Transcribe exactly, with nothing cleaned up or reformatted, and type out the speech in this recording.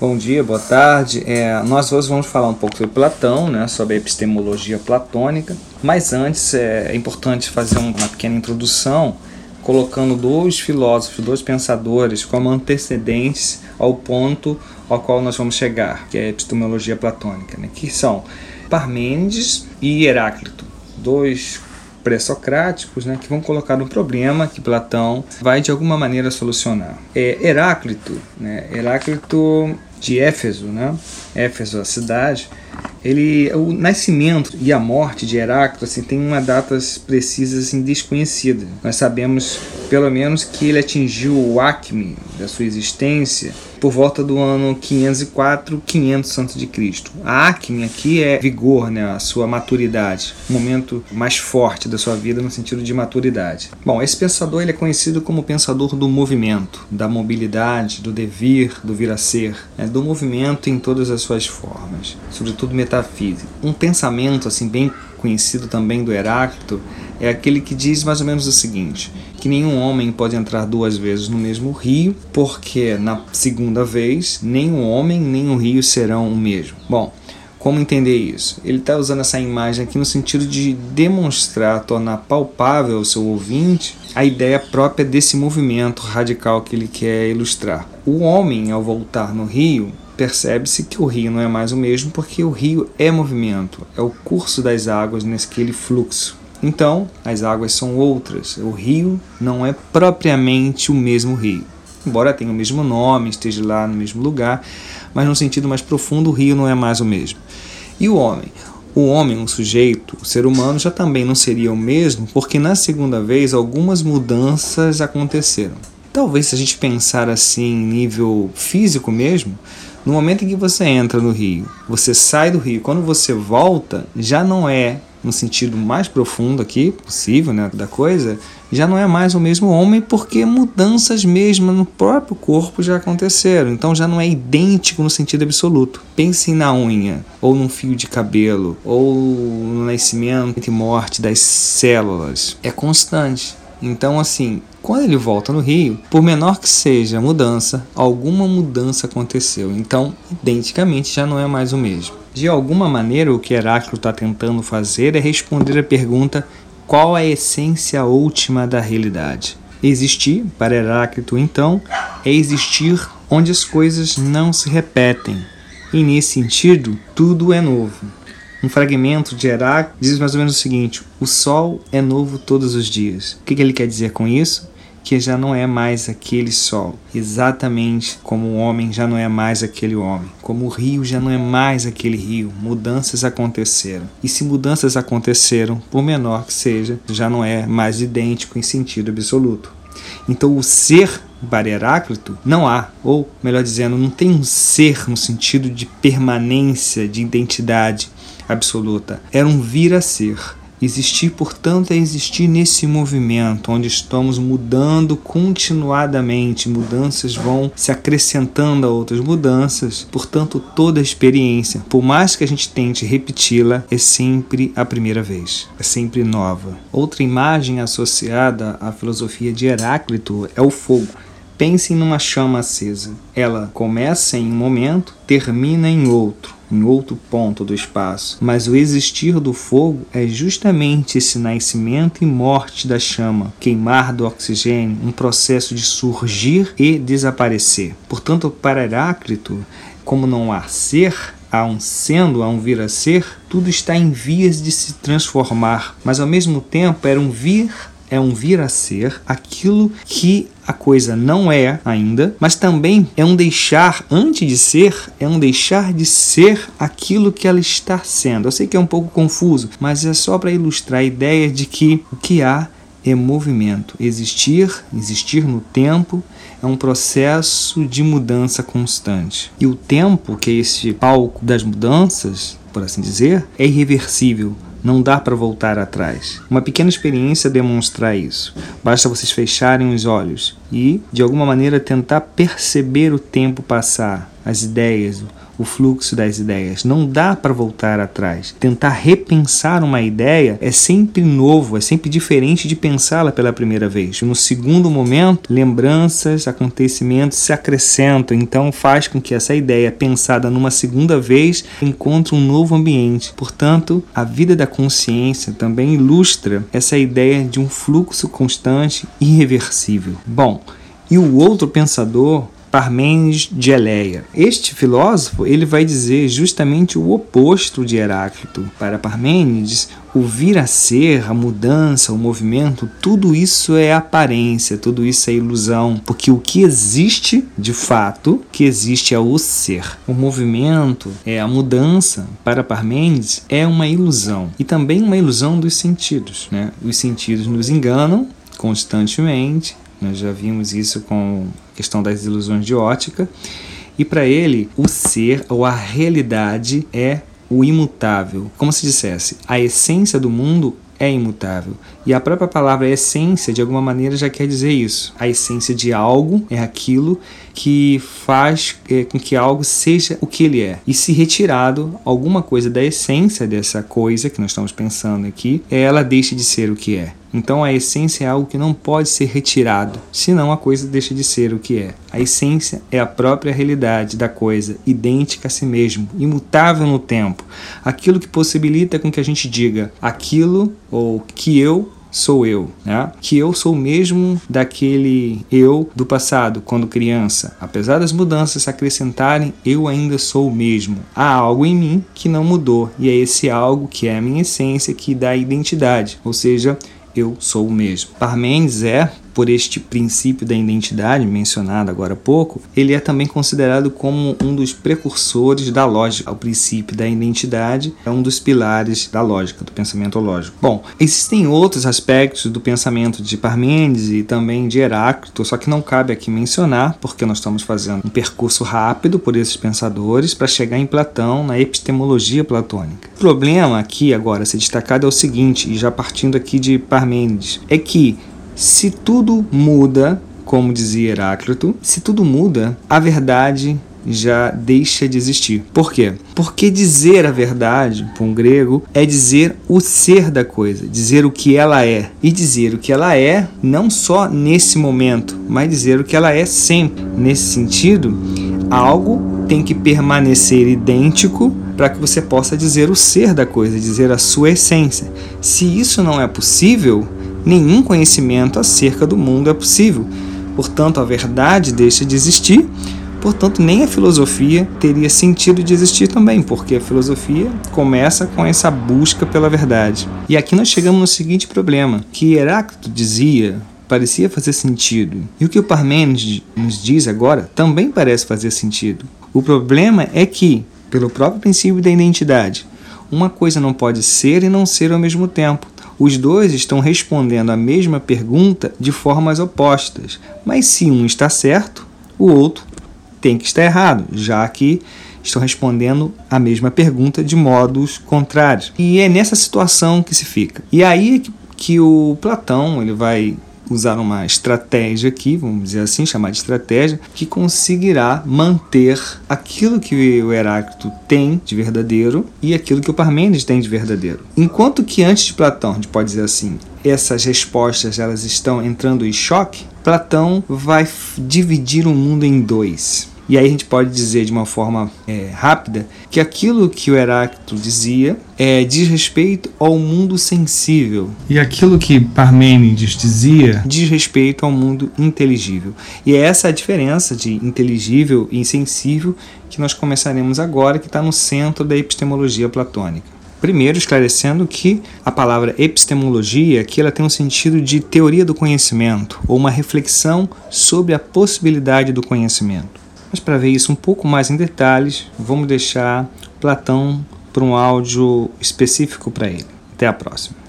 Bom dia, boa tarde. É, nós hoje vamos falar um pouco sobre Platão, né, sobre a epistemologia platônica. Mas antes é importante fazer uma pequena introdução, colocando dois filósofos, dois pensadores como antecedentes ao ponto ao qual nós vamos chegar, que é a epistemologia platônica, né, que são Parmênides e Heráclito, dois pré-socráticos, né, que vão colocar um problema que Platão vai de alguma maneira solucionar. É Heráclito, né, Heráclito de Éfeso, né, Éfeso, a cidade. Ele, o nascimento e a morte de Heráclito assim, tem uma datas precisas assim, desconhecidas. Nós sabemos, pelo menos, que ele atingiu o acme da sua existência por volta do ano quinhentos e quatro, quinhentos antes de Cristo. A acme aqui é vigor, né? A sua maturidade, o momento mais forte da sua vida no sentido de maturidade. Bom, esse pensador ele é conhecido como pensador do movimento, da mobilidade, do devir, do vir a ser, né? Do movimento em todas as suas formas, sobretudo metafísico. Um pensamento assim bem conhecido também do Heráclito é aquele que diz mais ou menos o seguinte, que nenhum homem pode entrar duas vezes no mesmo rio, porque na segunda vez nem o homem nem o rio serão o mesmo. Bom, como entender isso? Ele está usando essa imagem aqui no sentido de demonstrar, tornar palpável ao seu ouvinte a ideia própria desse movimento radical que ele quer ilustrar. O homem, ao voltar no rio, percebe-se que o rio não é mais o mesmo, porque o rio é movimento, é o curso das águas naquele fluxo. Então, as águas são outras, o rio não é propriamente o mesmo rio. Embora tenha o mesmo nome, esteja lá no mesmo lugar, mas num sentido mais profundo, o rio não é mais o mesmo. E o homem? O homem, um sujeito, o ser humano, já também não seria o mesmo, porque na segunda vez algumas mudanças aconteceram. Talvez se a gente pensar assim em nível físico mesmo, no momento em que você entra no rio, você sai do rio, quando você volta, já não é, no sentido mais profundo aqui, possível, né, da coisa, já não é mais o mesmo homem, porque mudanças mesmo no próprio corpo já aconteceram, então já não é idêntico no sentido absoluto. Pensem na unha, ou num fio de cabelo, ou no nascimento e morte das células, é constante. Então, assim, quando ele volta no rio, por menor que seja a mudança, alguma mudança aconteceu. Então, identicamente, já não é mais o mesmo. De alguma maneira, o que Heráclito está tentando fazer é responder a pergunta: qual a essência última da realidade? Existir, para Heráclito, então, é existir onde as coisas não se repetem. E, nesse sentido, tudo é novo. Um fragmento de Heráclito diz mais ou menos o seguinte: o sol é novo todos os dias. O que ele quer dizer com isso? Que já não é mais aquele sol, exatamente como o homem já não é mais aquele homem, como o rio já não é mais aquele rio. Mudanças aconteceram. E se mudanças aconteceram, por menor que seja, já não é mais idêntico em sentido absoluto. Então o ser, para Heráclito, não há, ou melhor dizendo, não tem um ser no sentido de permanência, de identidade absoluta. Era um vir a ser. Existir, portanto, é existir nesse movimento, onde estamos mudando continuadamente. Mudanças vão se acrescentando a outras mudanças. Portanto, toda experiência, por mais que a gente tente repeti-la, é sempre a primeira vez, é sempre nova. Outra imagem associada à filosofia de Heráclito é o fogo. Pensem numa chama acesa. Ela começa em um momento, termina em outro, em outro ponto do espaço. Mas o existir do fogo é justamente esse nascimento e morte da chama, queimar do oxigênio, um processo de surgir e desaparecer. Portanto, para Heráclito, como não há ser, há um sendo, há um vir a ser, tudo está em vias de se transformar, mas ao mesmo tempo era um vir é um vir a ser, aquilo que a coisa não é ainda, mas também é um deixar, antes de ser, é um deixar de ser aquilo que ela está sendo. Eu sei que é um pouco confuso, mas é só para ilustrar a ideia de que o que há é movimento. Existir, existir no tempo, é um processo de mudança constante. E o tempo, que é esse palco das mudanças, por assim dizer, é irreversível. Não dá para voltar atrás. Uma pequena experiência demonstra isso. Basta vocês fecharem os olhos e, de alguma maneira, tentar perceber o tempo passar. as ideias, o fluxo das ideias. Não dá para voltar atrás. Tentar repensar uma ideia é sempre novo, é sempre diferente de pensá-la pela primeira vez. No segundo momento, lembranças, acontecimentos se acrescentam, então faz com que essa ideia pensada numa segunda vez encontre um novo ambiente. Portanto, a vida da consciência também ilustra essa ideia de um fluxo constante e irreversível. Bom, e o outro pensador, Parmênides de Eleia. Este filósofo ele vai dizer justamente o oposto de Heráclito. Para Parmênides, o vir a ser, a mudança, o movimento, tudo isso é aparência, tudo isso é ilusão, porque o que existe, de fato, o que existe é o ser. O movimento, é a mudança, para Parmênides, é uma ilusão, e também uma ilusão dos sentidos, né? Os sentidos nos enganam constantemente. Nós já vimos isso com a questão das ilusões de ótica. E para ele, o ser ou a realidade é o imutável. Como se dissesse, a essência do mundo é imutável. E a própria palavra essência, de alguma maneira, já quer dizer isso. A essência de algo é aquilo que faz é, com que algo seja o que ele é. E se retirado alguma coisa da essência dessa coisa que nós estamos pensando aqui, ela deixa de ser o que é. Então a essência é algo que não pode ser retirado, senão a coisa deixa de ser o que é. A essência é a própria realidade da coisa, idêntica a si mesmo, imutável no tempo. Aquilo que possibilita com que a gente diga aquilo ou que eu sou eu, né? Que eu sou mesmo daquele eu do passado, quando criança. Apesar das mudanças se acrescentarem, eu ainda sou o mesmo. Há algo em mim que não mudou, e é esse algo que é a minha essência que dá identidade, ou seja, eu sou o mesmo. Parmênides é, por este princípio da identidade mencionado agora há pouco, ele é também considerado como um dos precursores da lógica. O princípio da identidade é um dos pilares da lógica, do pensamento lógico. Bom, existem outros aspectos do pensamento de Parmênides e também de Heráclito, só que não cabe aqui mencionar, porque nós estamos fazendo um percurso rápido por esses pensadores para chegar em Platão, na epistemologia platônica. O problema aqui agora a ser destacado é o seguinte, e já partindo aqui de Parmênides, é que se tudo muda, como dizia Heráclito, se tudo muda, a verdade já deixa de existir. Por quê? Porque dizer a verdade, para um grego, é dizer o ser da coisa, dizer o que ela é. E dizer o que ela é, não só nesse momento, mas dizer o que ela é sempre. Nesse sentido, algo tem que permanecer idêntico para que você possa dizer o ser da coisa, dizer a sua essência. Se isso não é possível, nenhum conhecimento acerca do mundo é possível. Portanto, a verdade deixa de existir. Portanto, nem a filosofia teria sentido de existir também, porque a filosofia começa com essa busca pela verdade. E aqui nós chegamos no seguinte problema, que Heráclito dizia parecia fazer sentido, e o que o Parmênides nos diz agora também parece fazer sentido. O problema é que, pelo próprio princípio da identidade, uma coisa não pode ser e não ser ao mesmo tempo. Os dois estão respondendo a mesma pergunta de formas opostas, mas se um está certo, o outro tem que estar errado, já que estão respondendo a mesma pergunta de modos contrários. E é nessa situação que se fica. E aí é que, que o Platão ele vai usar uma estratégia aqui, vamos dizer assim, chamar de estratégia, que conseguirá manter aquilo que o Heráclito tem de verdadeiro e aquilo que o Parmênides tem de verdadeiro. Enquanto que antes de Platão, a gente pode dizer assim, essas respostas elas estão entrando em choque, Platão vai dividir o mundo em dois. E aí a gente pode dizer de uma forma é, rápida que aquilo que o Heráclito dizia é, diz respeito ao mundo sensível. E aquilo que Parmênides dizia diz respeito ao mundo inteligível. E é essa a diferença de inteligível e sensível que nós começaremos agora, que está no centro da epistemologia platônica. Primeiro, esclarecendo que a palavra epistemologia aqui ela tem um sentido de teoria do conhecimento, ou uma reflexão sobre a possibilidade do conhecimento. Mas para ver isso um pouco mais em detalhes, vamos deixar Platão para um áudio específico para ele. Até a próxima.